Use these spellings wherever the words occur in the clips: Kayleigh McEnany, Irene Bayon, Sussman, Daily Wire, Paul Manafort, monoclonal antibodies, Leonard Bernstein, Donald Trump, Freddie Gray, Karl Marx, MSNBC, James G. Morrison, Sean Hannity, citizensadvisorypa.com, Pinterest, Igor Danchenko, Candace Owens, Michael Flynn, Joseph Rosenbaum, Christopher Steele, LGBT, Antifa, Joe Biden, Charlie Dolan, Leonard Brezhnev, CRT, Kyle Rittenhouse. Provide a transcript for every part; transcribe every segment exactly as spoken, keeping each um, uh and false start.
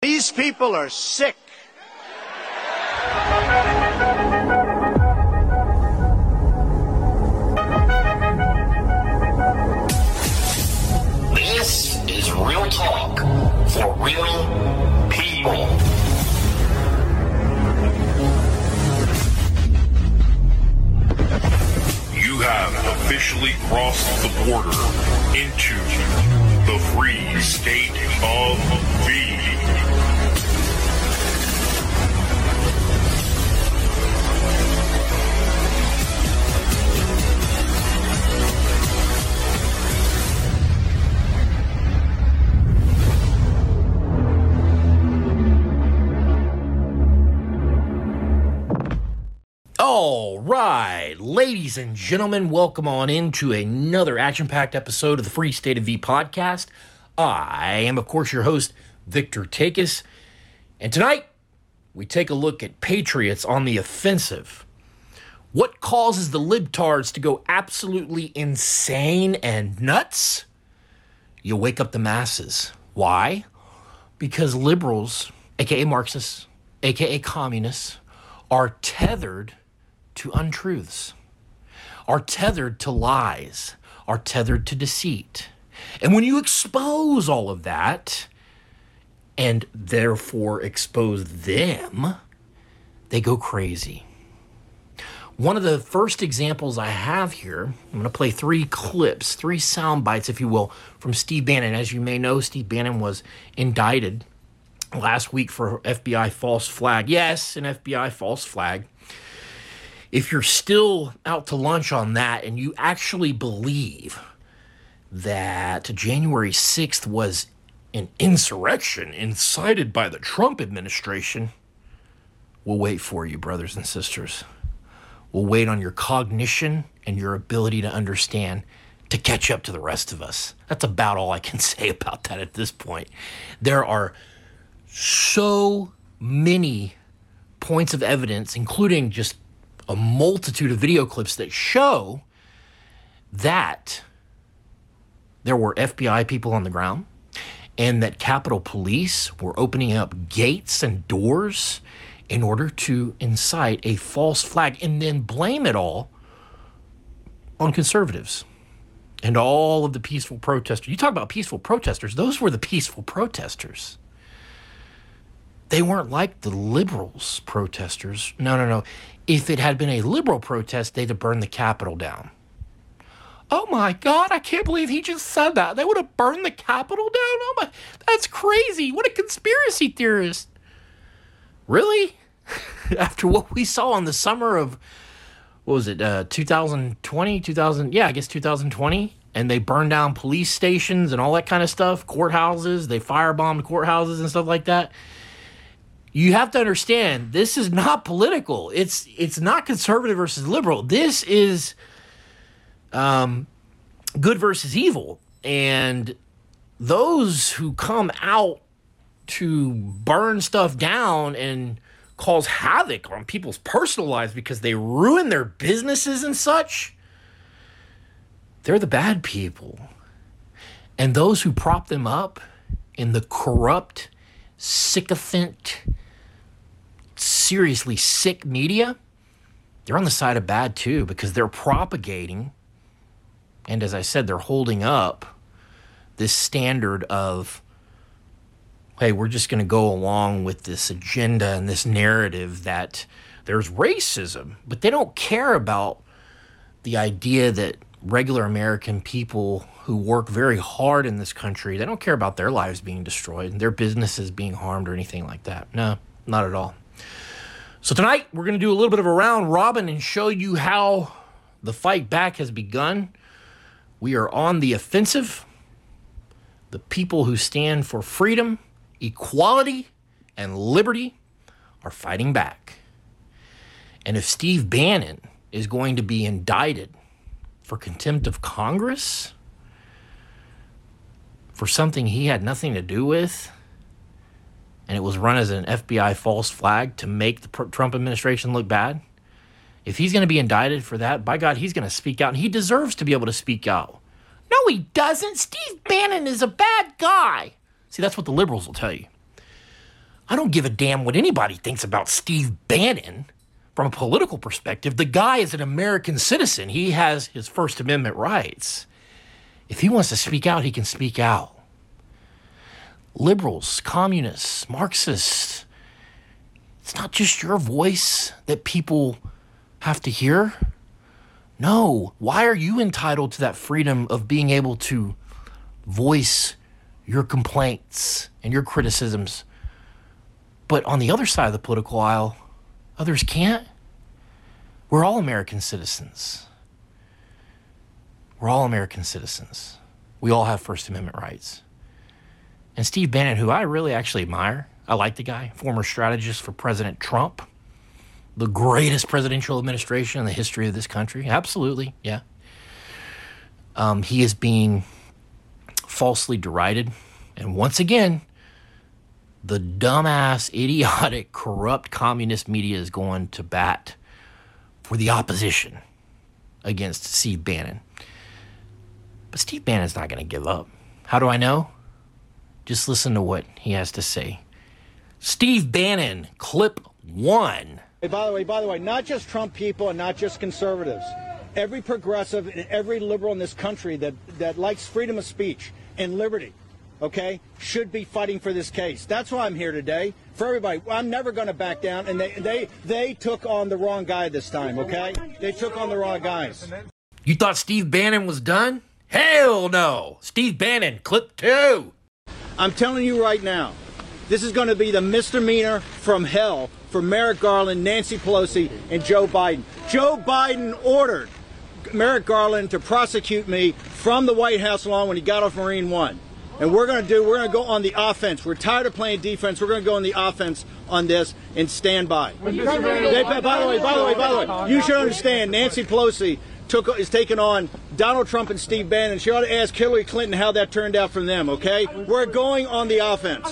These people are sick. This is real talk for real people. You have officially crossed the border into the free state of V. All right, ladies and gentlemen, welcome on into another action-packed episode of the Free State of V Podcast. I am, of course, your host, Victor Takis, and tonight we take a look at patriots on the offensive. What causes the libtards to go absolutely insane and nuts? You wake up the masses. Why? Because liberals, aka Marxists, aka communists, are tethered to untruths, are tethered to lies, are tethered to deceit. And when you expose all of that, and therefore expose them, they go crazy. One of the first examples I have here, I'm going to play three clips, three sound bites, if you will, from Steve Bannon. As you may know, Steve Bannon was indicted last week for F B I false flag. Yes, an F B I false flag. If you're still out to lunch on that and you actually believe that January sixth was an insurrection incited by the Trump administration, we'll wait for you, brothers and sisters. We'll wait on your cognition and your ability to understand to catch up to the rest of us. That's about all I can say about that at this point. There are so many points of evidence, including just a multitude of video clips that show that there were F B I people on the ground and that Capitol Police were opening up gates and doors in order to incite a false flag and then blame it all on conservatives and all of the peaceful protesters. You talk about peaceful protesters, those were the peaceful protesters. They weren't like the liberals protesters. No, no, no. If it had been a liberal protest, they'd have burned the Capitol down. Oh my God, I can't believe he just said that. They would have burned the Capitol down? Oh my, that's crazy. What a conspiracy theorist. Really? After what we saw in the summer of, what was it, uh, twenty twenty, two thousand, yeah, I guess two thousand twenty, and they burned down police stations and all that kind of stuff, courthouses, they firebombed courthouses and stuff like that. You have to understand, this is not political. It's it's not conservative versus liberal. This is um, good versus evil. And those who come out to burn stuff down and cause havoc on people's personal lives because they ruin their businesses and such, they're the bad people. And those who prop them up in the corrupt, sycophant, seriously sick media, they're on the side of bad too, because they're propagating, and as I said, they're holding up this standard of, hey, we're just going to go along with this agenda and this narrative that there's racism, but they don't care about the idea that regular American people who work very hard in this country, they don't care about their lives being destroyed and their businesses being harmed or anything like that. No, not at all. So tonight, we're going to do a little bit of a round robin and show you how the fight back has begun. We are on the offensive. The people who stand for freedom, equality, and liberty are fighting back. And if Steve Bannon is going to be indicted for contempt of Congress, for something he had nothing to do with, and it was run as an F B I false flag to make the Trump administration look bad, if he's going to be indicted for that, by God, he's going to speak out, and he deserves to be able to speak out. No, he doesn't. Steve Bannon is a bad guy. See, that's what the liberals will tell you. I don't give a damn what anybody thinks about Steve Bannon from a political perspective. The guy is an American citizen. He has his First Amendment rights. If he wants to speak out, he can speak out. Liberals, communists, Marxists, it's not just your voice that people have to hear. No. Why are you entitled to that freedom of being able to voice your complaints and your criticisms? But on the other side of the political aisle, others can't. We're all American citizens. We're all American citizens. We all have First Amendment rights. And Steve Bannon, who I really actually admire, I like the guy, former strategist for President Trump, the greatest presidential administration in the history of this country. Absolutely, yeah. Um, he is being falsely derided. And once again, the dumbass, idiotic, corrupt communist media is going to bat for the opposition against Steve Bannon. But Steve Bannon's not going to give up. How do I know? Just listen to what he has to say. Steve Bannon, clip one. Hey, by the way, by the way, not just Trump people and not just conservatives. Every progressive and every liberal in this country that, that likes freedom of speech and liberty, okay, should be fighting for this case. That's why I'm here today. For everybody, I'm never going to back down. And they, they, they took on the wrong guy this time, okay? They took on the wrong guys. You thought Steve Bannon was done? Hell no. Steve Bannon, clip two. I'm telling you right now, this is going to be the misdemeanor from hell for Merrick Garland, Nancy Pelosi, and Joe Biden. Joe Biden ordered Merrick Garland to prosecute me from the White House lawn when he got off Marine One. And we're going to do, we're going to go on the offense. We're tired of playing defense. We're going to go on the offense on this and stand by. They, by the way, by the way, by the way, you should understand Nancy Pelosi Took, is taking on Donald Trump and Steve Bannon. She ought to ask Hillary Clinton how that turned out for them, okay? We're going on the offense.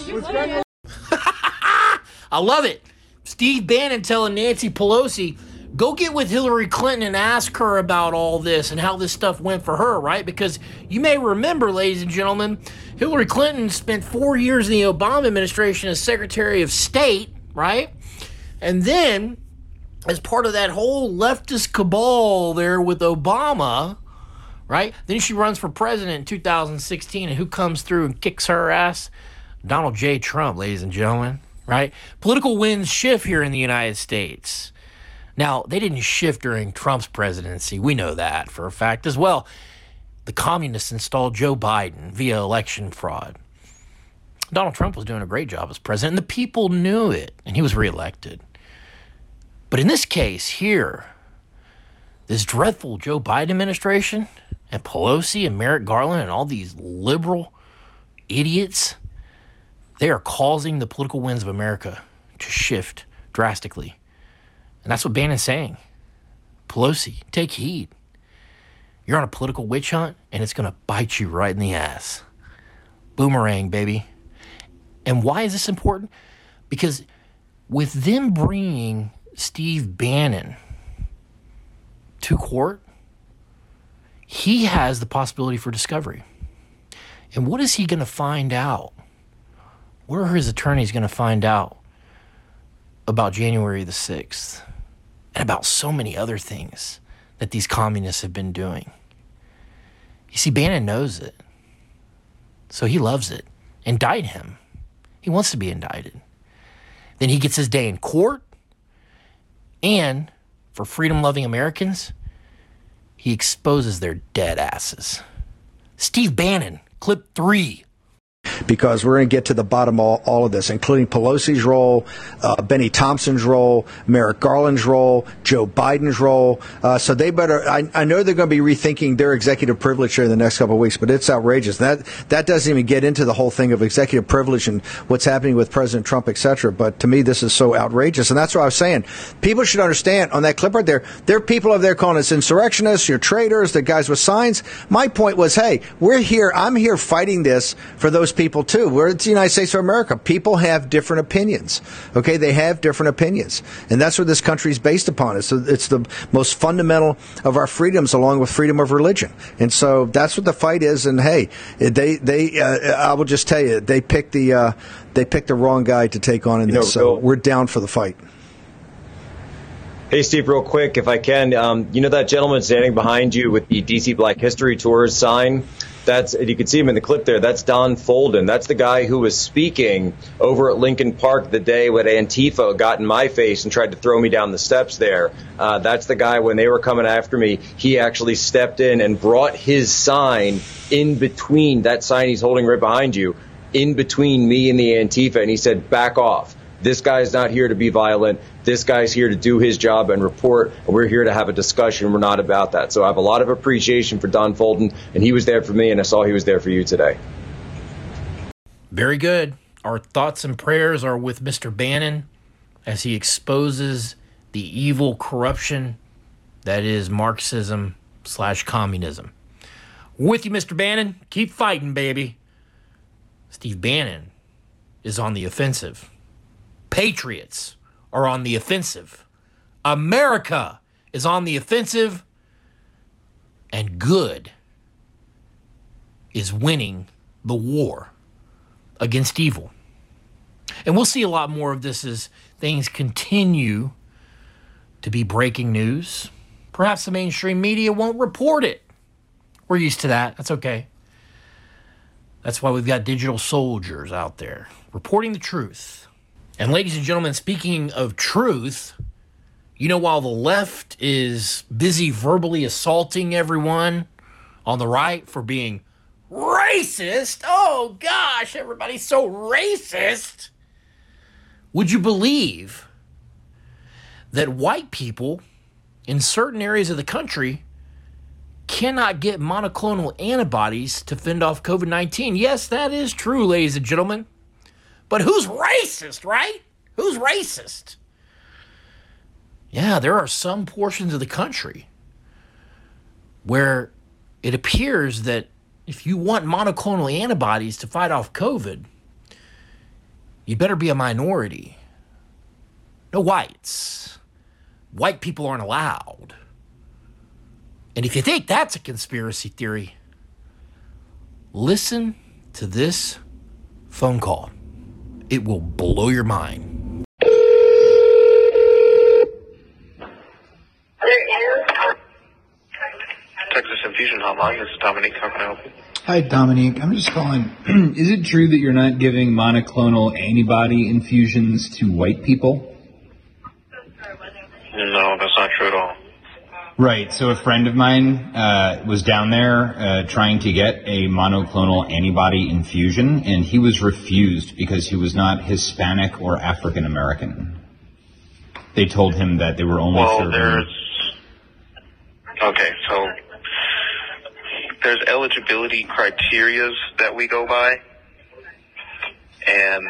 I love it. Steve Bannon telling Nancy Pelosi, go get with Hillary Clinton and ask her about all this and how this stuff went for her, right? Because you may remember, ladies and gentlemen, Hillary Clinton spent four years in the Obama administration as Secretary of State, right? And then, as part of that whole leftist cabal there with Obama, right? Then she runs for president in two thousand sixteen, and who comes through and kicks her ass? Donald J. Trump, ladies and gentlemen, right? Political winds shift here in the United States. Now, they didn't shift during Trump's presidency. We know that for a fact as well. The communists installed Joe Biden via election fraud. Donald Trump was doing a great job as president, and the people knew it, and he was reelected. But in this case here, this dreadful Joe Biden administration and Pelosi and Merrick Garland and all these liberal idiots, they are causing the political winds of America to shift drastically. And that's what Bannon's saying. Pelosi, take heed. You're on a political witch hunt, and it's going to bite you right in the ass. Boomerang, baby. And why is this important? Because with them bringing Steve Bannon to court, he has the possibility for discovery. And what is he going to find out? What are his attorneys going to find out about January the sixth and about so many other things that these communists have been doing? You see, Bannon knows it. So he loves it. Indict him. He wants to be indicted. Then he gets his day in court. And for freedom-loving Americans, he exposes their dead asses. Steve Bannon, clip three. Because we're going to get to the bottom of all, all of this, including Pelosi's role, uh, Benny Thompson's role, Merrick Garland's role, Joe Biden's role. Uh, so they better, I, I know they're going to be rethinking their executive privilege here in the next couple of weeks, but it's outrageous. That that doesn't even get into the whole thing of executive privilege and what's happening with President Trump, et cetera. But to me, this is so outrageous. And that's what I was saying. People should understand on that clip right there, there are people over there calling us insurrectionists, you're traitors, the guys with signs. My point was, hey, we're here, I'm here fighting this for those people people, too. We're the United States of America. People have different opinions. Okay, they have different opinions. And that's what this country is based upon. It's, it's the most fundamental of our freedoms, along with freedom of religion. And so that's what the fight is. And, hey, they, they uh, I will just tell you, they picked the, uh, they picked the wrong guy to take on in this. So we're down for the fight. Hey, Steve, real quick, if I can. Um, you know that gentleman standing behind you with the D C Black History Tours sign? That's, you can see him in the clip there. That's Don Folden. That's the guy who was speaking over at Lincoln Park the day when Antifa got in my face and tried to throw me down the steps there. Uh, that's the guy, when they were coming after me, he actually stepped in and brought his sign in between, that sign he's holding right behind you, in between me and the Antifa, and he said, back off. This guy's not here to be violent. This guy's here to do his job and report. And we're here to have a discussion. We're not about that. So I have a lot of appreciation for Don Folden, and he was there for me, and I saw he was there for you today. Very good. Our thoughts and prayers are with Mister Bannon as he exposes the evil corruption that is Marxism slash communism. With you, Mister Bannon. Keep fighting, baby. Steve Bannon is on the offensive. Patriots are on the offensive. America is on the offensive. And good is winning the war against evil. And we'll see a lot more of this as things continue to be breaking news. Perhaps the mainstream media won't report it. We're used to that. That's okay. That's why we've got digital soldiers out there reporting the truth. And ladies and gentlemen, speaking of truth, you know, while the left is busy verbally assaulting everyone on the right for being racist, oh gosh, everybody's so racist, would you believe that white people in certain areas of the country cannot get monoclonal antibodies to fend off covid nineteen? Yes, that is true, ladies and gentlemen. But who's racist, right? Who's racist? Yeah, there are some portions of the country where it appears that if you want monoclonal antibodies to fight off COVID, you better be a minority. No whites. White people aren't allowed. And if you think that's a conspiracy theory, listen to this phone call. It will blow your mind. Texas Infusion Hotline, this is Dominique. How can I help you? Hi, Dominique. I'm just calling. Is it true that you're not giving monoclonal antibody infusions to white people? No, that's not true at all. Right. So a friend of mine uh, was down there uh, trying to get a monoclonal antibody infusion, and he was refused because he was not Hispanic or African American. They told him that they were only well, serving. There's... Okay, so there's eligibility criteria that we go by, and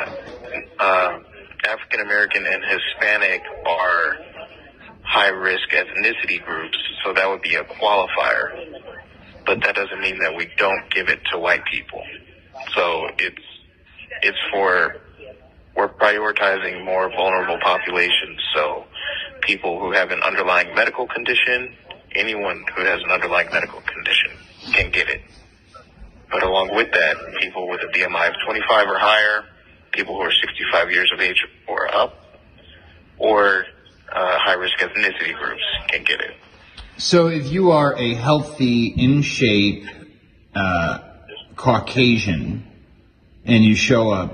uh, African American and Hispanic are high-risk ethnicity groups, so that would be a qualifier. But that doesn't mean that we don't give it to white people. So it's it's for, we're prioritizing more vulnerable populations, so people who have an underlying medical condition, anyone who has an underlying medical condition can get it. But along with that, people with a B M I of twenty-five or higher, people who are sixty-five years of age or up, or Uh, high-risk ethnicity groups can get it. So if you are a healthy, in-shape uh, Caucasian and you show up,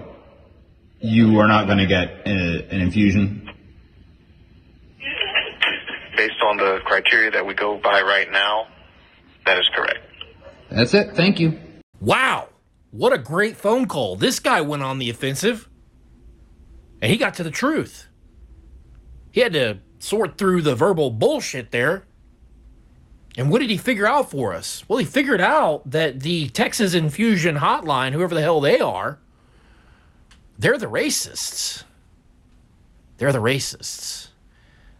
you are not going to get a, an infusion? Based on the criteria that we go by right now, that is correct. That's it. Thank you. Wow. What a great phone call. This guy went on the offensive, and he got to the truth. He had to sort through the verbal bullshit there. And what did he figure out for us? Well, he figured out that the Texas Infusion Hotline, whoever the hell they are, they're the racists. They're the racists.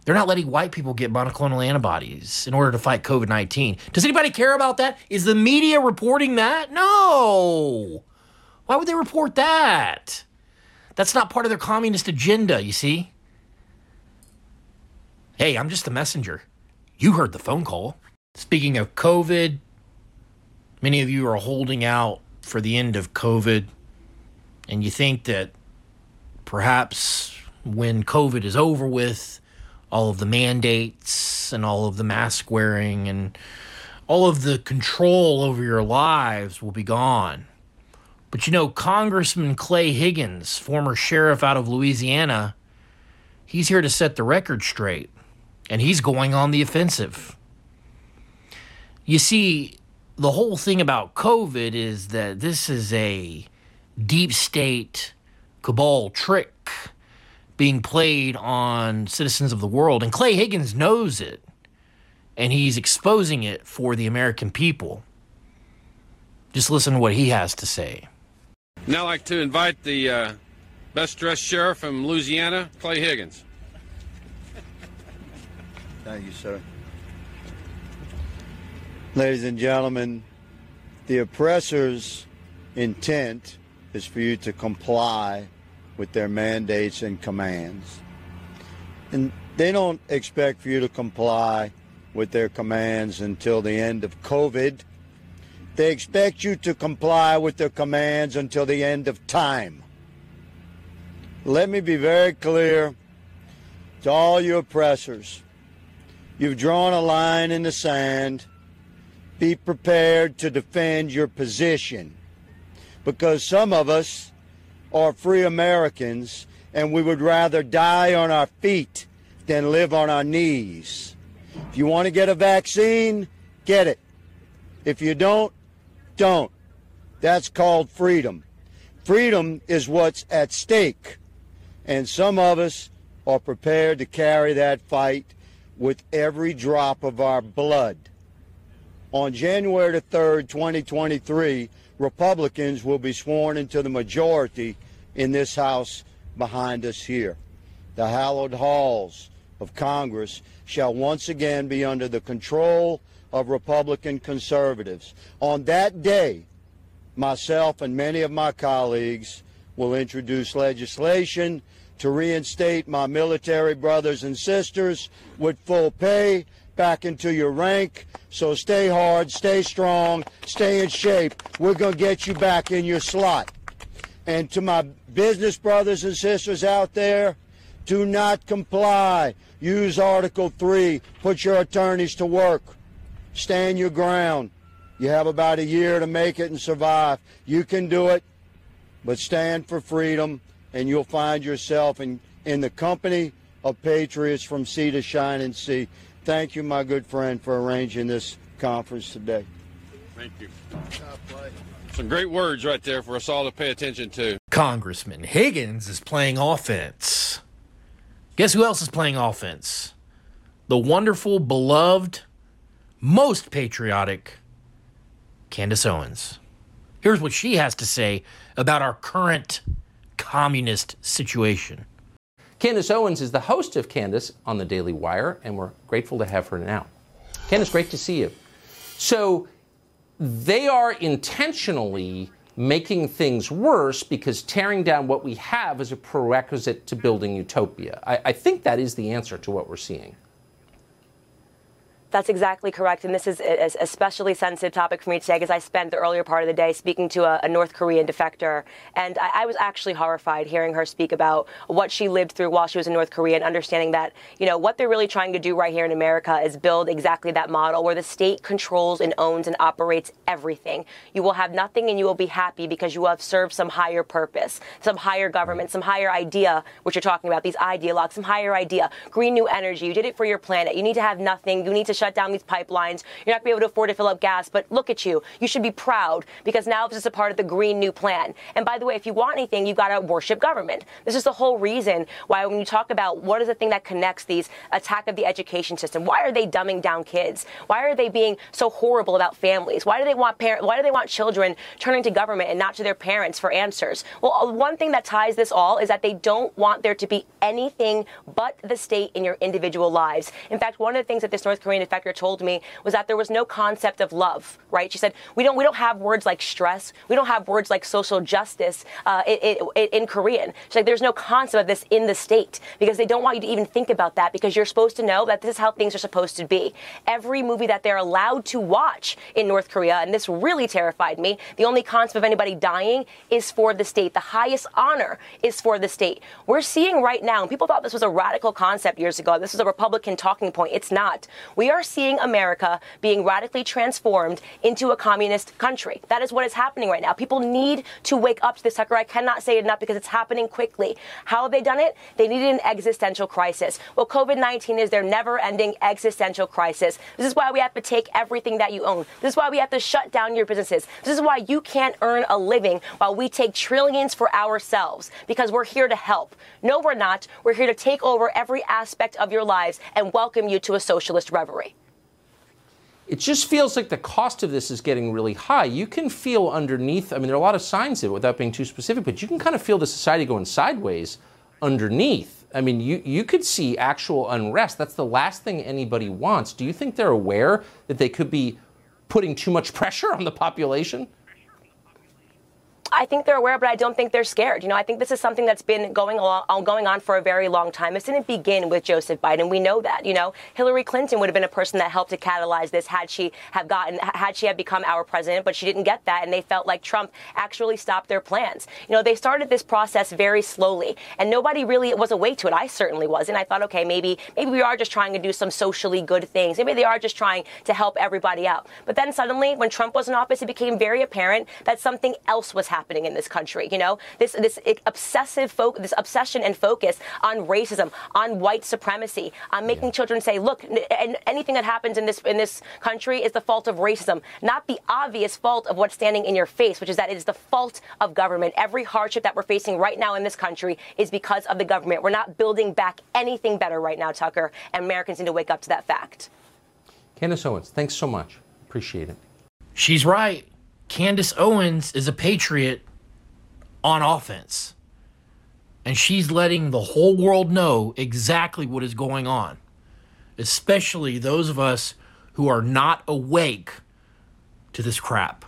They're not letting white people get monoclonal antibodies in order to fight covid nineteen. Does anybody care about that? Is the media reporting that? No. Why would they report that? That's not part of their communist agenda, you see. Hey, I'm just the messenger. You heard the phone call. Speaking of COVID, many of you are holding out for the end of COVID, and you think that perhaps when COVID is over with, all of the mandates and all of the mask wearing and all of the control over your lives will be gone. But you know, Congressman Clay Higgins, former sheriff out of Louisiana, he's here to set the record straight, and he's going on the offensive. You see, the whole thing about COVID is that this is a deep state cabal trick being played on citizens of the world. And Clay Higgins knows it, and he's exposing it for the American people. Just listen to what he has to say. Now I'd like to invite the uh, best-dressed sheriff from Louisiana, Clay Higgins. Thank you, sir. Ladies and gentlemen, the oppressor's intent is for you to comply with their mandates and commands. And they don't expect for you to comply with their commands until the end of COVID. They expect you to comply with their commands until the end of time. Let me be very clear to all you oppressors. You've drawn a line in the sand. Be prepared to defend your position, because some of us are free Americans, and we would rather die on our feet than live on our knees. If you want to get a vaccine, get it. If you don't, don't. That's called freedom. Freedom is what's at stake, and some of us are prepared to carry that fight with every drop of our blood. On January the third, twenty twenty-three, Republicans will be sworn into the majority in this House behind us here. The hallowed halls of Congress shall once again be under the control of Republican conservatives. On that day, myself and many of my colleagues will introduce legislation to reinstate my military brothers and sisters with full pay back into your rank. So stay hard, stay strong, stay in shape. We're going to get you back in your slot. And to my business brothers and sisters out there, do not comply. Use Article three. Put your attorneys to work. Stand your ground. You have about a year to make it and survive. You can do it, but stand for freedom, and you'll find yourself in, in the company of patriots from sea to shining sea. Thank you, my good friend, for arranging this conference today. Thank you. Some great words right there for us all to pay attention to. Congressman Higgins is playing offense. Guess who else is playing offense? The wonderful, beloved, most patriotic Candace Owens. Here's what she has to say about our current communist situation. Candace Owens is the host of Candace on the Daily Wire, and we're grateful to have her now. Candace, great to see you. So they are intentionally making things worse because tearing down what we have is a prerequisite to building utopia. I, I think that is the answer to what we're seeing. That's exactly correct, and this is an especially sensitive topic for me today because I spent the earlier part of the day speaking to a, a North Korean defector, and I, I was actually horrified hearing her speak about what she lived through while she was in North Korea, and understanding that, you know, what they're really trying to do right here in America is build exactly that model where the state controls and owns and operates everything. You will have nothing, and you will be happy because you will have served some higher purpose, some higher government, some higher idea, which you're talking about, these ideologues, some higher idea, green new energy. You did it for your planet. You need to have nothing. You need to shut down these pipelines. You're not going to be able to afford to fill up gas, but look at you. You should be proud because now this is a part of the Green New Plan. And by the way, if you want anything, you've got to worship government. This is the whole reason why when you talk about what is the thing that connects these attack of the education system, why are they dumbing down kids? Why are they being so horrible about families? Why do they want parents? Why do they want children turning to government and not to their parents for answers? Well, one thing that ties this all is that they don't want there to be anything but the state in your individual lives. In fact, one of the things that this North Korean benefactor told me was that there was no concept of love, right? She said, we don't we don't have words like stress. We don't have words like social justice uh, it, it, in Korean. She's like, there's no concept of this in the state because they don't want you to even think about that because you're supposed to know that this is how things are supposed to be. Every movie that they're allowed to watch in North Korea, and this really terrified me, the only concept of anybody dying is for the state. The highest honor is for the state. We're seeing right now, and people thought this was a radical concept years ago. This was a Republican talking point. It's not. We are seeing America being radically transformed into a communist country. That is what is happening right now. People need to wake up to this, Tucker. I cannot say it enough because it's happening quickly. How have they done it? They needed an existential crisis. Well, COVID nineteen is their never-ending existential crisis. This is why we have to take everything that you own. This is why we have to shut down your businesses. This is why you can't earn a living while we take trillions for ourselves, because we're here to help. No, we're not. We're here to take over every aspect of your lives and welcome you to a socialist reverie. It just feels like the cost of this is getting really high. You can feel underneath, I mean, there are a lot of signs of it without being too specific, but you can kind of feel the society going sideways underneath. I mean, you, you could see actual unrest. That's the last thing anybody wants. Do you think they're aware that they could be putting too much pressure on the population? I think they're aware, but I don't think they're scared. You know, I think this is something that's been going on, going on for a very long time. This didn't begin with Joseph Biden. We know that. You know, Hillary Clinton would have been a person that helped to catalyze this had she have gotten, had she had become our president, but she didn't get that, and they felt like Trump actually stopped their plans. You know, they started this process very slowly, and nobody really was awake to it. I certainly wasn't. I thought, okay, maybe maybe we are just trying to do some socially good things. Maybe they are just trying to help everybody out. But then suddenly, when Trump was in office, it became very apparent that something else was happening. happening in this country. You know, this this obsessive focus, this obsession and focus on racism, on white supremacy, on making yeah. children say, look, and anything that happens in this in this country is the fault of racism, not the obvious fault of what's standing in your face, which is that it is the fault of government. Every hardship that we're facing right now in this country is because of the government. We're not building back anything better right now, Tucker, and Americans need to wake up to that fact. Candace Owens, thanks so much. Appreciate it. She's right. Candace Owens is a patriot on offense, and she's letting the whole world know exactly what is going on, especially those of us who are not awake to this crap.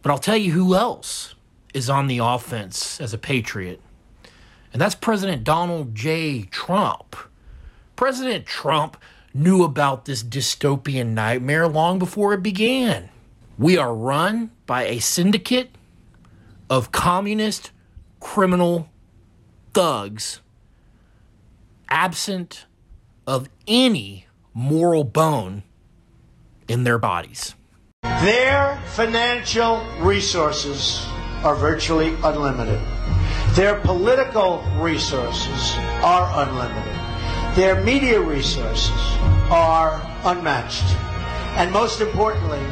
But I'll tell you who else is on the offense as a patriot, and that's President Donald J. Trump. President Trump knew about this dystopian nightmare long before it began. We are run by a syndicate of communist criminal thugs, absent of any moral bone in their bodies. Their financial resources are virtually unlimited. Their political resources are unlimited. Their media resources are unmatched. And most importantly,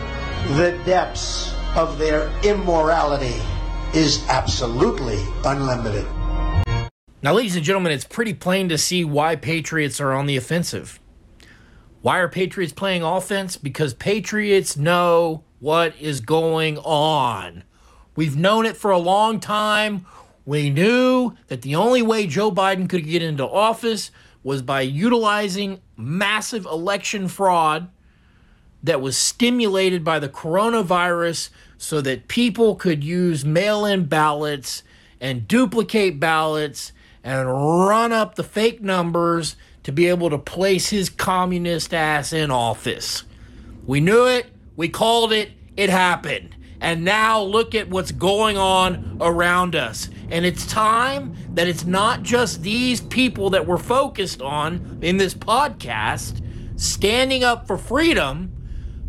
the depths of their immorality is absolutely unlimited. Now, ladies and gentlemen, it's pretty plain to see why patriots are on the offensive. Why are patriots playing offense? Because patriots know what is going on. We've known it for a long time. We knew that the only way Joe Biden could get into office was by utilizing massive election fraud that was stimulated by the coronavirus so that people could use mail-in ballots and duplicate ballots and run up the fake numbers to be able to place his communist ass in office. We knew it, we called it, it happened. And now look at what's going on around us. And it's time that it's not just these people that we're focused on in this podcast standing up for freedom,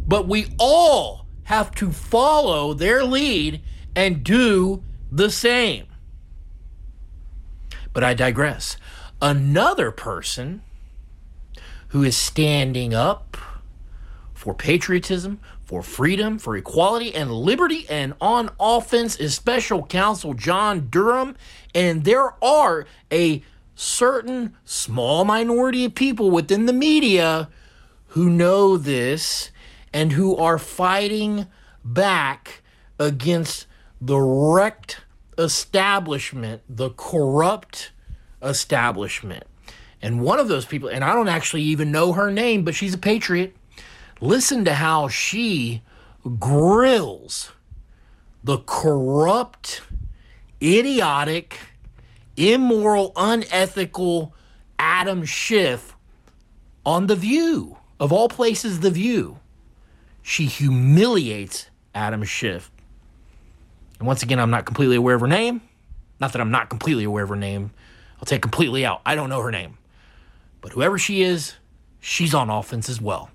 but we all have to follow their lead and do the same. But I digress. Another person who is standing up for patriotism, for freedom, for equality and liberty, and on offense is Special Counsel John Durham. And there are a certain small minority of people within the media who know this and who are fighting back against the wrecked establishment, the corrupt establishment. And one of those people, and I don't actually even know her name, but she's a patriot. Listen to how she grills the corrupt, idiotic, immoral, unethical Adam Schiff on The View. Of all places, The View. She humiliates Adam Schiff. And once again, I'm not completely aware of her name. Not that I'm not completely aware of her name. I'll take completely out. I don't know her name. But whoever she is, she's on offense as well.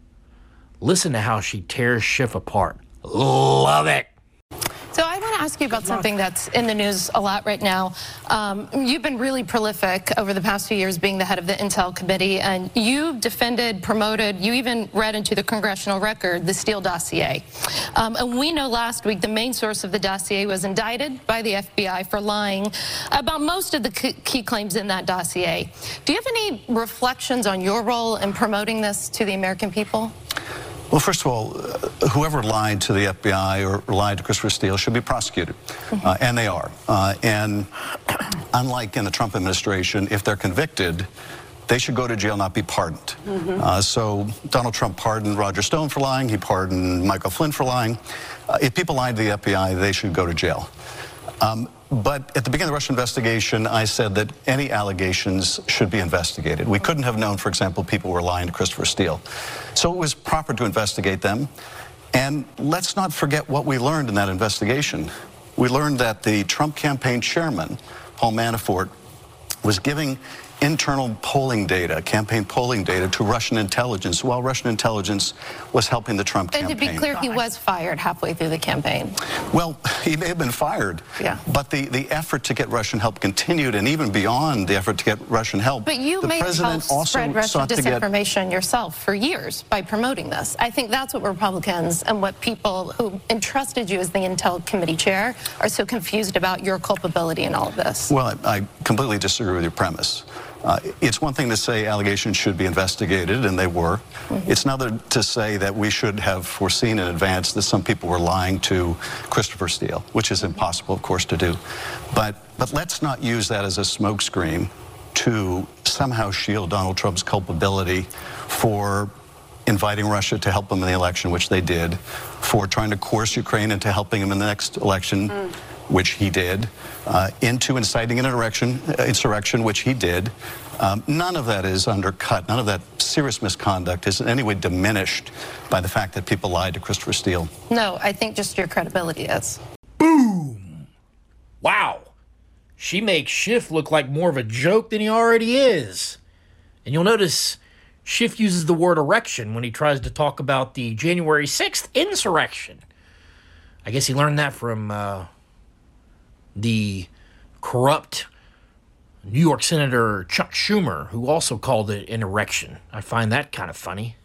Listen to how she tears Schiff apart. Love it. So I want to ask you about something that's in the news a lot right now. Um, you've been really prolific over the past few years being the head of the Intel Committee, and you defended, promoted, you even read into the congressional record the Steele dossier. Um, and we know last week the main source of the dossier was indicted by the F B I for lying about most of the key claims in that dossier. Do you have any reflections on your role in promoting this to the American people? Well, first of all, whoever lied to the F B I or lied to Christopher Steele should be prosecuted, mm-hmm. uh, and they are. Uh, and unlike in the Trump administration, if they're convicted, they should go to jail, not be pardoned. Mm-hmm. Uh, so Donald Trump pardoned Roger Stone for lying. He pardoned Michael Flynn for lying. Uh, if people lied to the F B I, they should go to jail. Um, But at the beginning of the Russian investigation, I said that any allegations should be investigated. We couldn't have known, for example, people were lying to Christopher Steele. So it was proper to investigate them. And let's not forget what we learned in that investigation. We learned that the Trump campaign chairman, Paul Manafort, was giving internal polling data, campaign polling data, to Russian intelligence, while Russian intelligence was helping the Trump and campaign. And to be clear, he was fired halfway through the campaign. Well, he may have been fired, yeah. but the, the effort to get Russian help continued, and even beyond the effort to get Russian help. But you the made president also spread Russian disinformation get... yourself for years by promoting this. I think that's what Republicans and what people who entrusted you as the Intel Committee chair are so confused about your culpability in all of this. Well, I, I completely disagree with your premise. Uh, it's one thing to say allegations should be investigated, and they were. Mm-hmm. It's another to say that we should have foreseen in advance that some people were lying to Christopher Steele, which is impossible, of course, to do. But but let's not use that as a smokescreen to somehow shield Donald Trump's culpability for inviting Russia to help him in the election, which they did, for trying to coerce Ukraine into helping him in the next election. Mm. Which he did, uh, into inciting an insurrection, uh, insurrection, which he did. Um, none of that is undercut. None of that serious misconduct is in any way diminished by the fact that people lied to Christopher Steele. No, I think just your credibility is. Boom! Wow. She makes Schiff look like more of a joke than he already is. And you'll notice Schiff uses the word erection when he tries to talk about the January sixth insurrection. I guess he learned that from... Uh, the corrupt New York Senator Chuck Schumer, who also called it an erection. I find that kind of funny.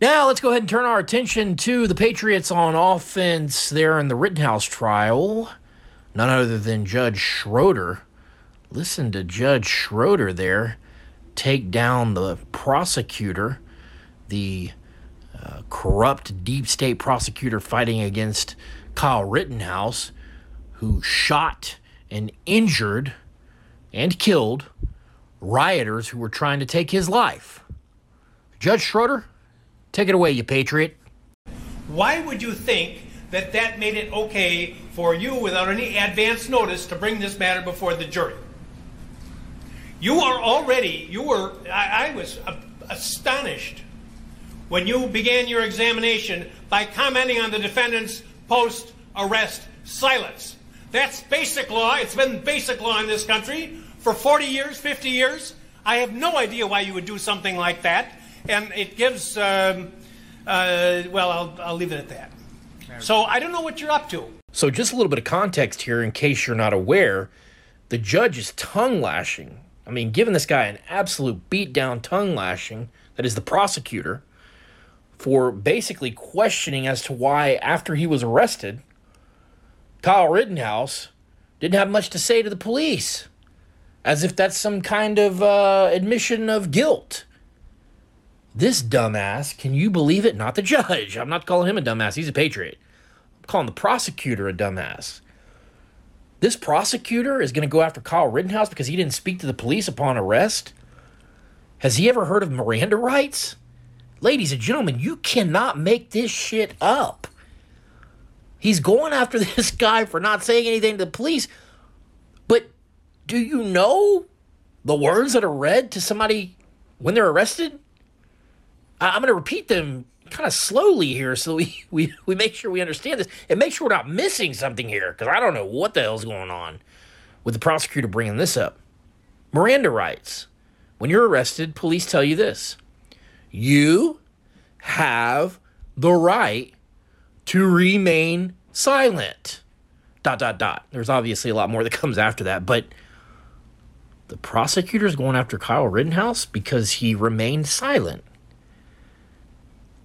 Now let's go ahead and turn our attention to the Patriots on offense there in the Rittenhouse trial. None other than Judge Schroeder. Listen to Judge Schroeder there take down the prosecutor, the uh, corrupt deep state prosecutor fighting against Kyle Rittenhouse, who shot and injured and killed rioters who were trying to take his life. Judge Schroeder, take it away, you patriot. Why would you think that that made it okay for you, without any advance notice, to bring this matter before the jury? You are already, you were, I, I was uh, astonished when you began your examination by commenting on the defendant's post-arrest silence. That's basic law. It's been basic law in this country for forty years, fifty years. I have no idea why you would do something like that. And it gives, um, uh, well, I'll, I'll leave it at that. So I don't know what you're up to. So just a little bit of context here in case you're not aware. The judge is tongue-lashing. I mean, giving this guy an absolute beat-down tongue-lashing, that is the prosecutor, for basically questioning as to why, after he was arrested, Kyle Rittenhouse didn't have much to say to the police, as if that's some kind of uh, admission of guilt. This dumbass, can you believe it? Not the judge. I'm not calling him a dumbass. He's a patriot. I'm calling the prosecutor a dumbass. This prosecutor is going to go after Kyle Rittenhouse because he didn't speak to the police upon arrest? Has he ever heard of Miranda rights? Ladies and gentlemen, you cannot make this shit up. He's going after this guy for not saying anything to the police. But do you know the words that are read to somebody when they're arrested? I'm going to repeat them kind of slowly here so we, we, we make sure we understand this and make sure we're not missing something here, because I don't know what the hell's going on with the prosecutor bringing this up. Miranda rights. When you're arrested, police tell you this. You have the right to remain silent. Dot, dot, dot. There's obviously a lot more that comes after that, but the prosecutor's going after Kyle Rittenhouse because he remained silent.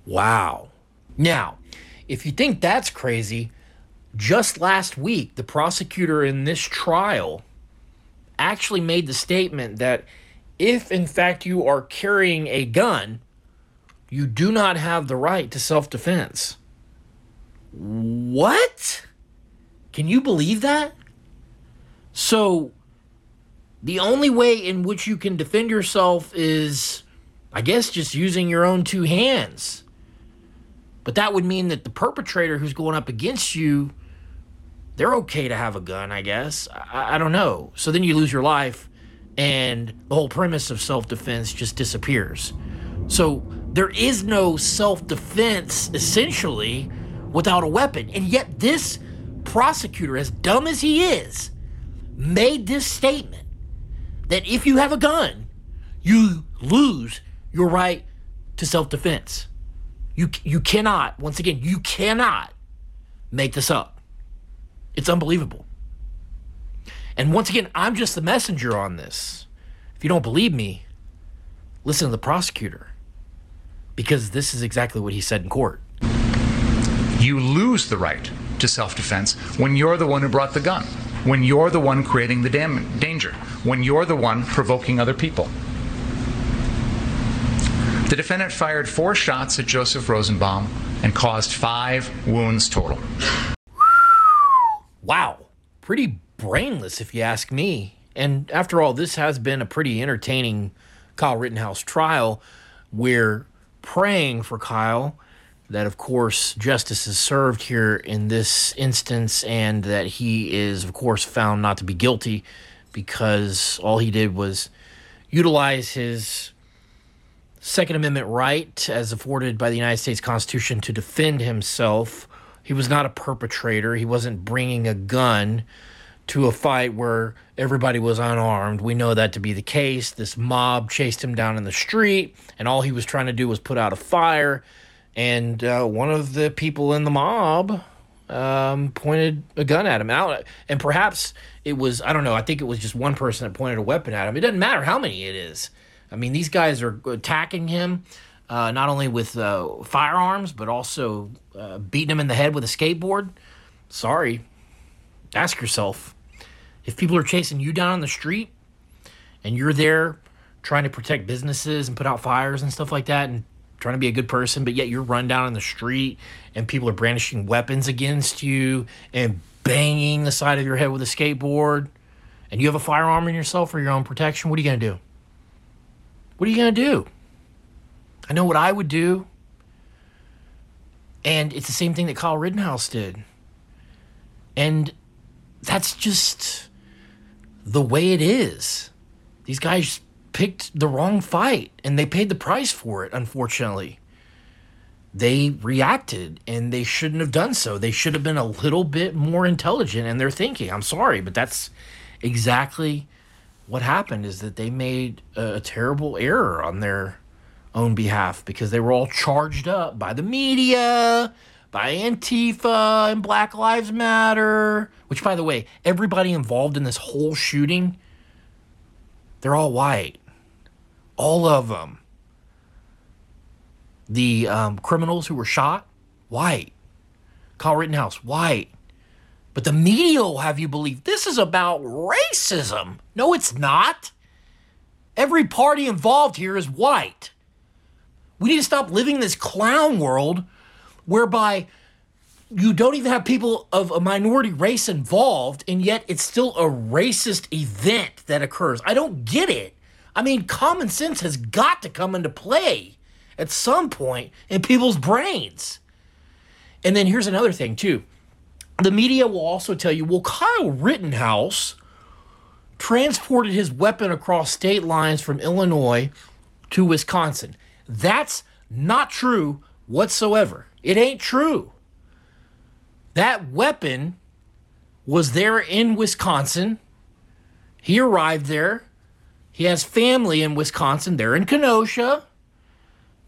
Wow. Now, if you think that's crazy, just last week, the prosecutor in this trial actually made the statement that if, in fact, you are carrying a gun, you do not have the right to self-defense. What? Can you believe that? So, the only way in which you can defend yourself is, I guess, just using your own two hands. But that would mean that the perpetrator who's going up against you, they're okay to have a gun, I guess. I, I don't know. So then you lose your life, and the whole premise of self-defense just disappears. So there is no self-defense, essentially, without a weapon. And yet this prosecutor, as dumb as he is, made this statement that if you have a gun, you lose your right to self-defense. You, you cannot, once again, you cannot make this up. It's unbelievable. And once again, I'm just the messenger on this. If you don't believe me, listen to the prosecutor, because this is exactly what he said in court. You lose the right to self-defense when you're the one who brought the gun, when you're the one creating the dam- danger, when you're the one provoking other people. The defendant fired four shots at Joseph Rosenbaum and caused five wounds total. Wow. Pretty brainless, if you ask me. And after all, this has been a pretty entertaining Kyle Rittenhouse trial. We're praying for Kyle that, of course, justice is served here in this instance, and that he is, of course, found not to be guilty, because all he did was utilize his Second Amendment right as afforded by the United States Constitution to defend himself. He was not a perpetrator. He wasn't bringing a gun to a fight where everybody was unarmed. We know that to be the case. This mob chased him down in the street, and all he was trying to do was put out a fire. And uh, one of the people in the mob um, pointed a gun at him. Out, and perhaps it was, I don't know, I think it was just one person that pointed a weapon at him. It doesn't matter how many it is. I mean, these guys are attacking him, uh, not only with uh, firearms, but also uh, beating him in the head with a skateboard. Sorry. Ask yourself. If people are chasing you down on the street and you're there trying to protect businesses and put out fires and stuff like that and trying to be a good person, but yet you're run down on the street and people are brandishing weapons against you and banging the side of your head with a skateboard, and you have a firearm in yourself for your own protection, what are you going to do? What are you going to do? I know what I would do. And it's the same thing that Kyle Rittenhouse did. And that's just the way it is. These guys picked the wrong fight, and they paid the price for it, unfortunately. They reacted, and they shouldn't have done so. They should have been a little bit more intelligent in their thinking. I'm sorry, but that's exactly what happened, is that they made a, a terrible error on their own behalf, because they were all charged up by the media, by Antifa and Black Lives Matter, which, by the way, everybody involved in this whole shooting, they're all white. All of them. The um, criminals who were shot, white. Kyle Rittenhouse, white. But the media will have you believe this is about racism. No, it's not. Every party involved here is white. We need to stop living in this clown world whereby you don't even have people of a minority race involved, and yet it's still a racist event that occurs. I don't get it. I mean, common sense has got to come into play at some point in people's brains. And then here's another thing, too. The media will also tell you, well, Kyle Rittenhouse transported his weapon across state lines from Illinois to Wisconsin. That's not true whatsoever. It ain't true. That weapon was there in Wisconsin. He arrived there. He has family in Wisconsin. They're in Kenosha.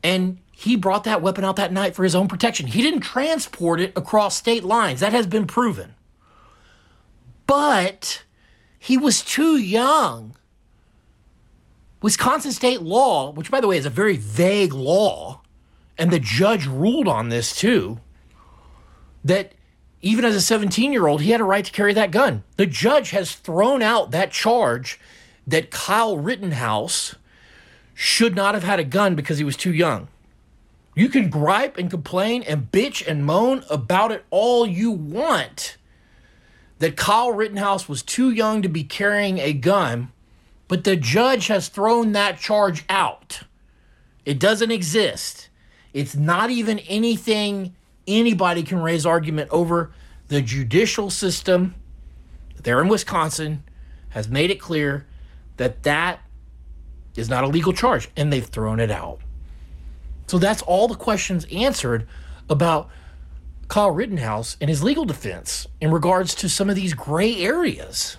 And he brought that weapon out that night for his own protection. He didn't transport it across state lines. That has been proven. But he was too young. Wisconsin state law, which, by the way, is a very vague law, and the judge ruled on this too, that even as a seventeen-year-old, he had a right to carry that gun. The judge has thrown out that charge that Kyle Rittenhouse should not have had a gun because he was too young. You can gripe and complain and bitch and moan about it all you want that Kyle Rittenhouse was too young to be carrying a gun, but the judge has thrown that charge out. It doesn't exist. It's not even anything anybody can raise argument over. The judicial system there in Wisconsin has made it clear that that is not a legal charge, and they've thrown it out. So that's all the questions answered about Kyle Rittenhouse and his legal defense in regards to some of these gray areas.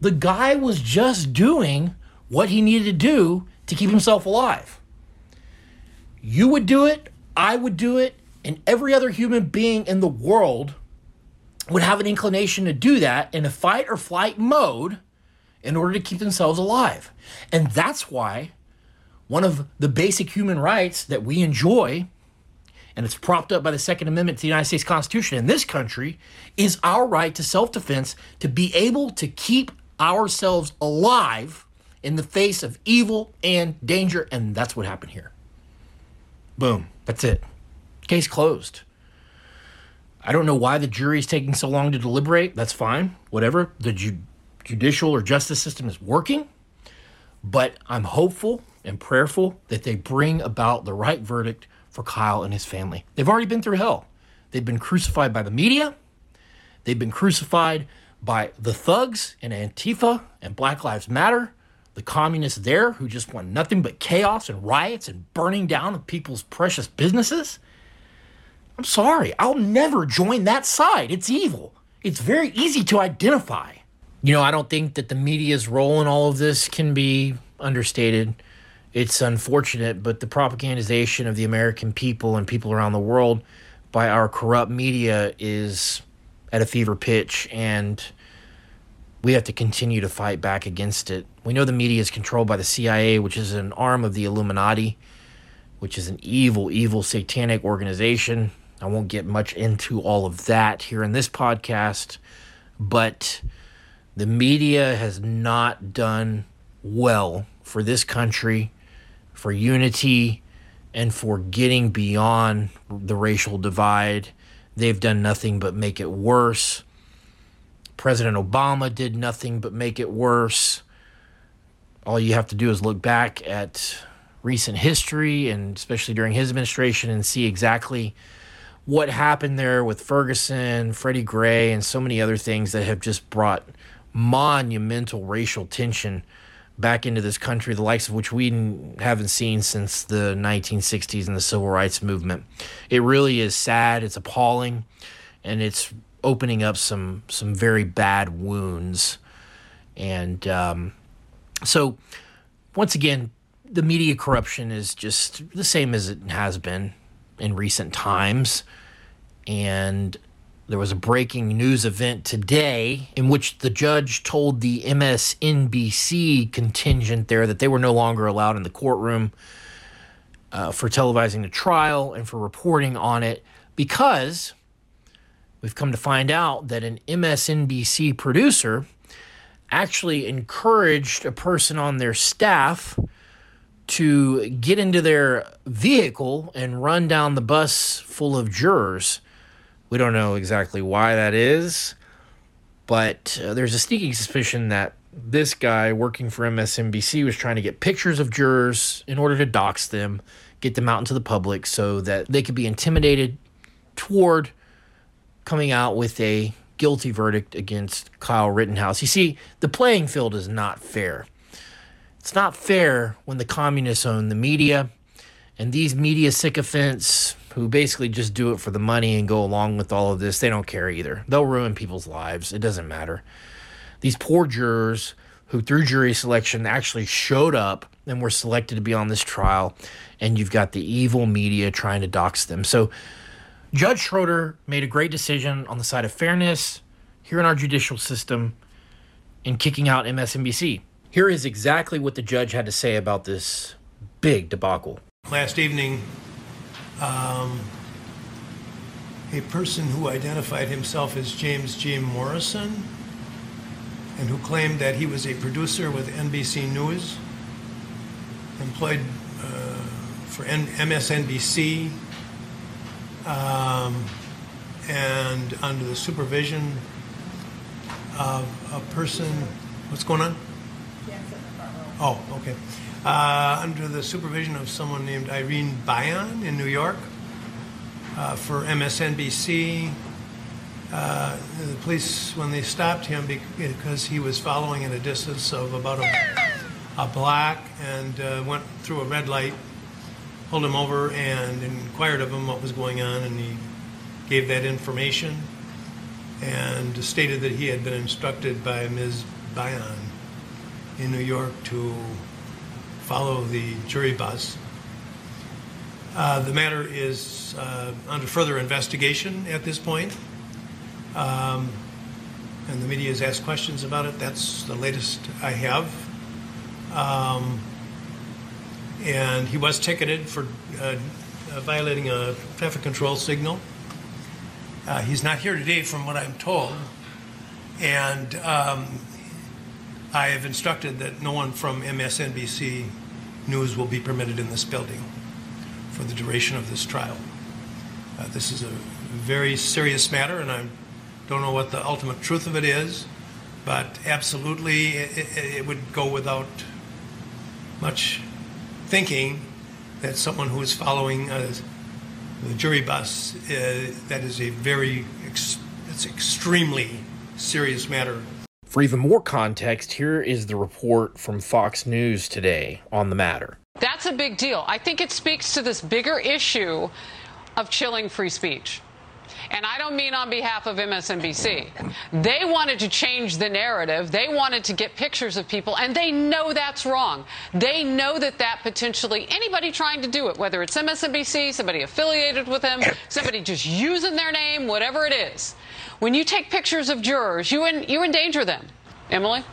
The guy was just doing what he needed to do to keep himself alive. You would do it, I would do it, and every other human being in the world would have an inclination to do that in a fight or flight mode in order to keep themselves alive. And that's why one of the basic human rights that we enjoy, and it's propped up by the Second Amendment to the United States Constitution in this country, is our right to self-defense, to be able to keep ourselves alive in the face of evil and danger. And that's what happened here. Boom. That's it. Case closed. I don't know why the jury is taking so long to deliberate. That's fine. Whatever. The ju- judicial or justice system is working. But I'm hopeful and prayerful that they bring about the right verdict for Kyle and his family. They've already been through hell. They've been crucified by the media. They've been crucified by the thugs and Antifa and Black Lives Matter, the communists there who just want nothing but chaos and riots and burning down of people's precious businesses. I'm sorry, I'll never join that side. It's evil. It's very easy to identify. You know, I don't think that the media's role in all of this can be understated. It's unfortunate, but the propagandization of the American people and people around the world by our corrupt media is at a fever pitch, and we have to continue to fight back against it. We know the media is controlled by the C I A, which is an arm of the Illuminati, which is an evil, evil satanic organization. I won't get much into all of that here in this podcast, but the media has not done well for this country, for unity, and for getting beyond the racial divide. They've done nothing but make it worse. President Obama did nothing but make it worse. All you have to do is look back at recent history, and especially during his administration, and see exactly what happened there with Ferguson, Freddie Gray, and so many other things that have just brought monumental racial tension back into this country, the likes of which we haven't seen since the nineteen sixties and the Civil Rights Movement. It really is sad, it's appalling, and it's opening up some some very bad wounds. And um, so, once again, the media corruption is just the same as it has been in recent times. And there was a breaking news event today in which the judge told the M S N B C contingent there that they were no longer allowed in the courtroom uh, for televising the trial and for reporting on it, because we've come to find out that an M S N B C producer actually encouraged a person on their staff to get into their vehicle and run down the bus full of jurors, We don't know exactly why that is, but uh, there's a sneaking suspicion that this guy working for M S N B C was trying to get pictures of jurors in order to dox them, get them out into the public so that they could be intimidated toward coming out with a guilty verdict against Kyle Rittenhouse. You see, the playing field is not fair. It's not fair when the communists own the media, and these media sycophants who basically just do it for the money and go along with all of this, they don't care either. They'll ruin people's lives. It doesn't matter. These poor jurors who through jury selection actually showed up and were selected to be on this trial, and you've got the evil media trying to dox them. So Judge Schroeder made a great decision on the side of fairness here in our judicial system in kicking out M S N B C. Here is exactly what the judge had to say about this big debacle. Last evening, um, a person who identified himself as James G. Morrison and who claimed that he was a producer with N B C News, employed uh, for M S N B C, um, and under the supervision of a person. What's going on? Oh, okay. Uh, under the supervision of someone named Irene Bayon in New York, uh, for M S N B C. Uh, the police, when they stopped him because he was following at a distance of about a, a block and uh, went through a red light, pulled him over and inquired of him what was going on, and he gave that information and stated that he had been instructed by Miz Bayon in New York to follow the jury bus. Uh, the matter is uh, under further investigation at this point. Um, and the media has asked questions about it. That's the latest I have. Um, and he was ticketed for uh, violating a traffic control signal. Uh, he's not here today from what I'm told. And um, I have instructed that no one from M S N B C News will be permitted in this building for the duration of this trial. Uh, this is a very serious matter, and I'm don't know what the ultimate truth of it is, but absolutely it, it would go without much thinking that someone who is following a, the jury bus, uh, that is a very, ex- it's extremely serious matter. For even more context, here is the report from Fox News today on the matter. That's a big deal. I think it speaks to this bigger issue of chilling free speech. And I don't mean on behalf of M S N B C. They wanted to change the narrative. They wanted to get pictures of people, and they know that's wrong. They know that that potentially anybody trying to do it, whether it's M S N B C, somebody affiliated with them, somebody just using their name, whatever it is. When you take pictures of jurors, you en- you endanger them. Emily?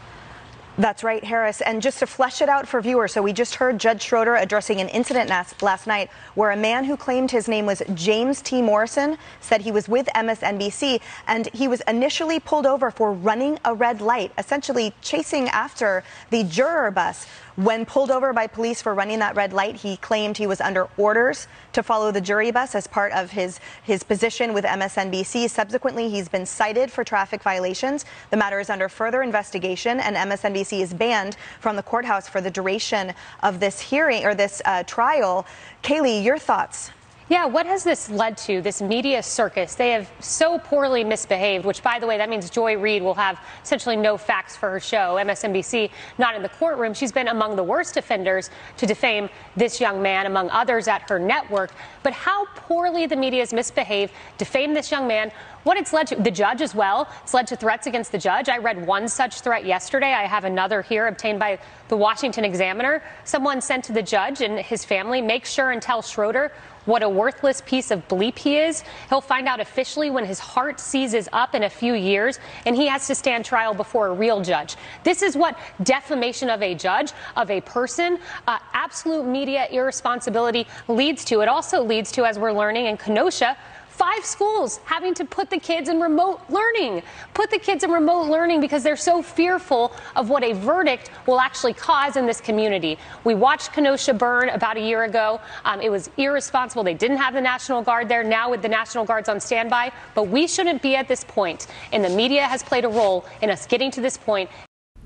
That's right, Harris. And just to flesh it out for viewers, so we just heard Judge Schroeder addressing an incident last night where a man who claimed his name was James T. Morrison said he was with M S N B C, and he was initially pulled over for running a red light, essentially chasing after the juror bus. When pulled over by police for running that red light, he claimed he was under orders to follow the jury bus as part of his, his position with M S N B C. Subsequently, he's been cited for traffic violations. The matter is under further investigation, and M S N B C is banned from the courthouse for the duration of this hearing or this uh, trial. Kayleigh, your thoughts? Yeah, what has this led to, this media circus? They have so poorly misbehaved, which, by the way, that means Joy Reid will have essentially no facts for her show. M S N B C, not in the courtroom. She's been among the worst offenders to defame this young man, among others at her network. But how poorly the media has misbehaved, defamed this young man, what it's led to, the judge as well. It's led to threats against the judge. I read one such threat yesterday. I have another here obtained by the Washington Examiner. Someone sent to the judge and his family, make sure and tell Schroeder what a worthless piece of bleep he is. He'll find out officially when his heart seizes up in a few years, and he has to stand trial before a real judge. This is what defamation of a judge, of a person, uh, absolute media irresponsibility leads to. It also leads to, as we're learning in Kenosha, Five schools having to put the kids in remote learning, put the kids in remote learning because they're so fearful of what a verdict will actually cause in this community. We watched Kenosha burn about a year ago. Um, it was irresponsible. They didn't have the National Guard there. Now with the National Guard's on standby. But we shouldn't be at this point. And the media has played a role in us getting to this point.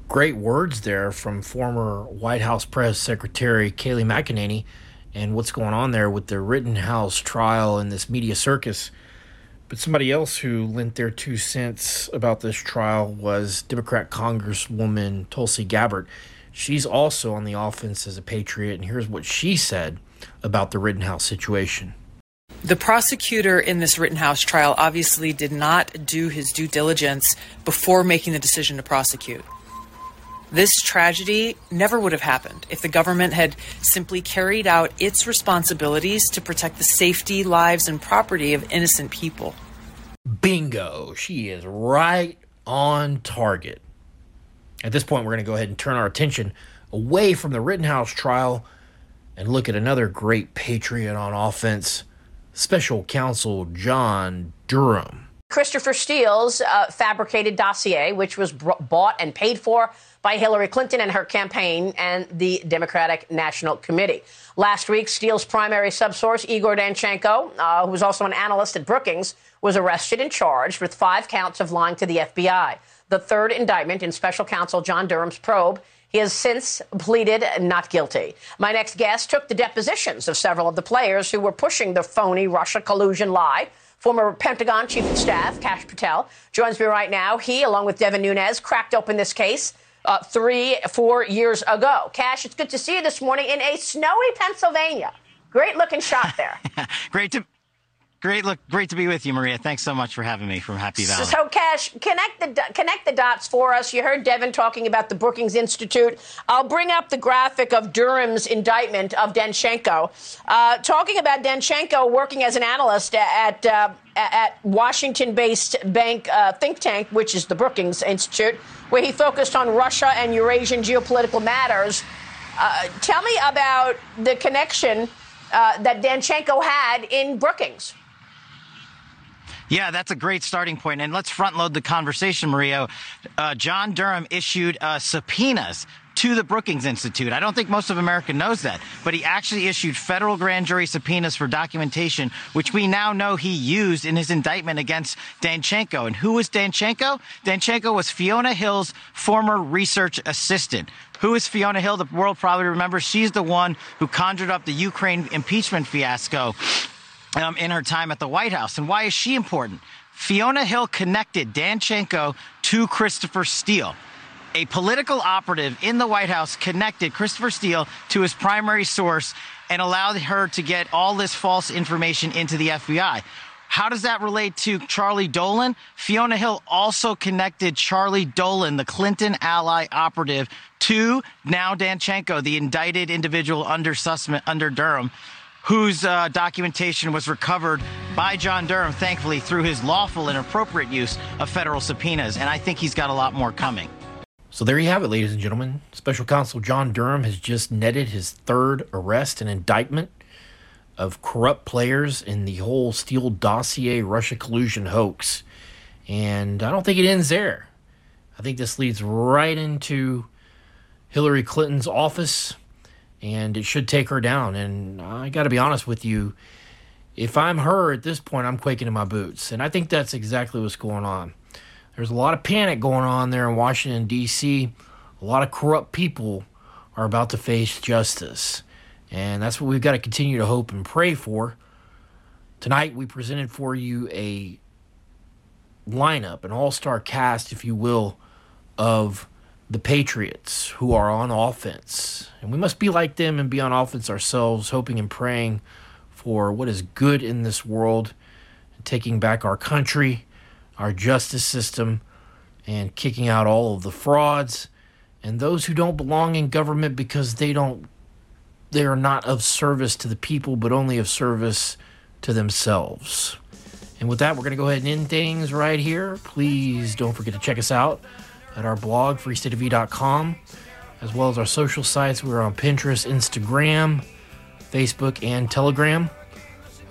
Great words there from former White House Press Secretary Kayleigh McEnany and what's going on there with the Rittenhouse trial and this media circus. But somebody else who lent their two cents about this trial was Democrat Congresswoman Tulsi Gabbard. She's also on the offense as a patriot, and here's what she said about the Rittenhouse situation. The prosecutor in this Rittenhouse trial obviously did not do his due diligence before making the decision to prosecute. This tragedy never would have happened if the government had simply carried out its responsibilities to protect the safety, lives, and property of innocent people. Bingo. She is right on target. At this point, we're going to go ahead and turn our attention away from the Rittenhouse trial and look at another great patriot on offense, Special Counsel John Durham. Christopher Steele's uh, fabricated dossier, which was br- bought and paid for by Hillary Clinton and her campaign and the Democratic National Committee. Last week, Steele's primary subsource, Igor Danchenko, uh, who was also an analyst at Brookings, was arrested and charged with five counts of lying to the F B I, the third indictment in Special Counsel John Durham's probe. He has since pleaded not guilty. My next guest took the depositions of several of the players who were pushing the phony Russia collusion lie. Former Pentagon Chief of Staff Kash Patel joins me right now. He, along with Devin Nunes, cracked open this case uh, three, four years ago. Kash, it's good to see you this morning in a snowy Pennsylvania. Great looking shot there. Great to Great look, great to be with you, Maria. Thanks so much for having me from Happy Valley. So, Kash, connect the connect the dots for us. You heard Devin talking about the Brookings Institute. I'll bring up the graphic of Durham's indictment of Danchenko, uh, talking about Danchenko working as an analyst at uh, at Washington-based bank uh, think tank, which is the Brookings Institute, where he focused on Russia and Eurasian geopolitical matters. Uh, tell me about the connection uh, that Danchenko had in Brookings. Yeah, that's a great starting point. And let's front load the conversation, Mario. Uh, John Durham issued uh, subpoenas to the Brookings Institute. I don't think most of America knows that, but he actually issued federal grand jury subpoenas for documentation, which we now know he used in his indictment against Danchenko. And who was Danchenko? Danchenko was Fiona Hill's former research assistant. Who is Fiona Hill? The world probably remembers. She's the one who conjured up the Ukraine impeachment fiasco Um, in her time at the White House. And why is she important? Fiona Hill connected Danchenko to Christopher Steele. A political operative in the White House connected Christopher Steele to his primary source and allowed her to get all this false information into the F B I. How does that relate to Charlie Dolan? Fiona Hill also connected Charlie Dolan, the Clinton ally operative, to now Danchenko, the indicted individual under, Sussman, under Durham, whose uh, documentation was recovered by John Durham, thankfully, through his lawful and appropriate use of federal subpoenas. And I think he's got a lot more coming. So there you have it, ladies and gentlemen. Special Counsel John Durham has just netted his third arrest and indictment of corrupt players in the whole Steele dossier Russia collusion hoax. And I don't think it ends there. I think this leads right into Hillary Clinton's office, and it should take her down. And I got to be honest with you, if I'm her at this point, I'm quaking in my boots. And I think that's exactly what's going on. There's a lot of panic going on there in Washington, D C. A lot of corrupt people are about to face justice. And that's what we've got to continue to hope and pray for. Tonight, we presented for you a lineup, an all-star cast, if you will, of the patriots who are on offense, and we must be like them and be on offense ourselves, hoping and praying for what is good in this world, taking back our country, our justice system, and kicking out all of the frauds and those who don't belong in government because they don't they are not of service to the people, but only of service to themselves. And with that, we're going to go ahead and end things right here. Please don't forget to check us out at our blog, free state of v dot com, as well as our social sites. We're on Pinterest, Instagram, Facebook, and Telegram.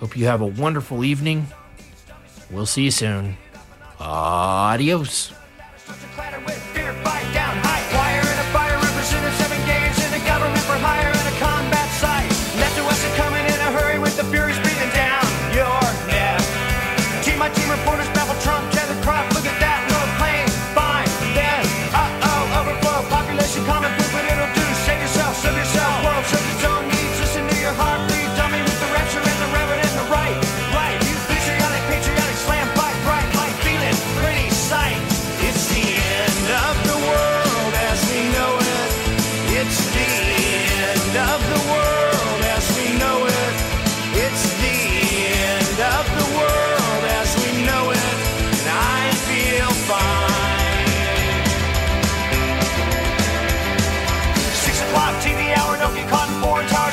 Hope you have a wonderful evening. We'll see you soon. Adios.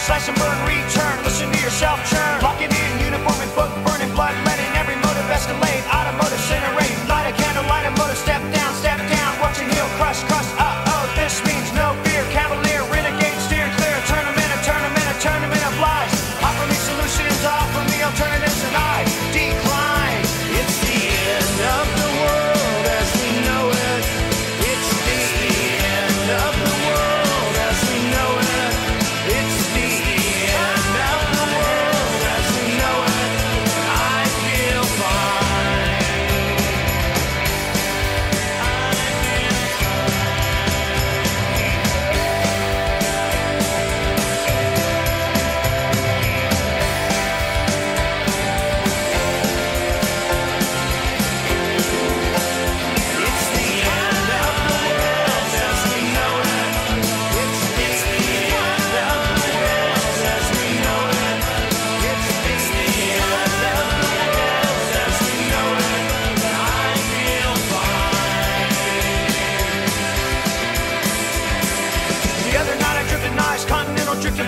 Slice and burn, return, listen to yourself churn. Locking in, uniform and book, burning blood, letting every motive escalate. Automotive, incinerate, light a candle, light a motive, step down, step down. Watching heel, crush, crush, uh oh, this means no fear. Cavalier, renegade, steer clear. Turn them in, a turn them in, a turn them in, a lies. Offer me solutions, offer me alternatives, and I decline. It's the end of the world as we know it. It's the end of the world as we know it. It's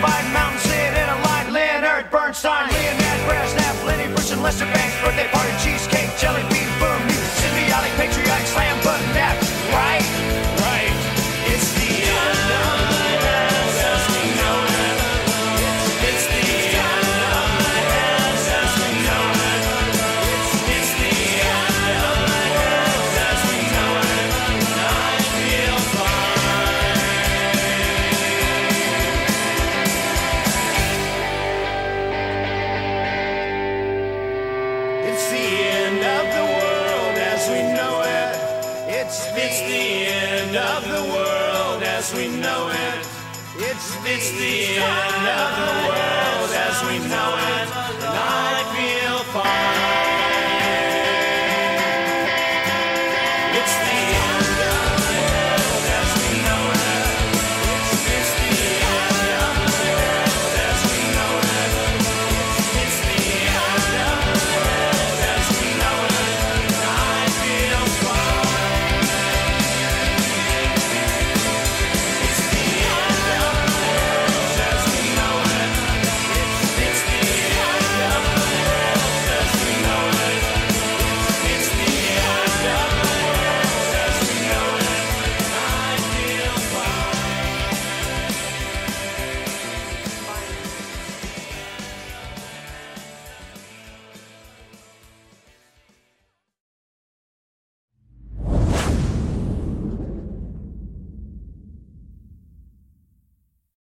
by mountains, sit in a line, Leonard Bernstein, Leonard Brezhnev, Lenny Bruce and Lester Bangs, birthday party, cheesecake, jelly bean, boom, you symbiotic, patriotic, slam button, that, right? Right. It's the end of It's the end of the world as we know it.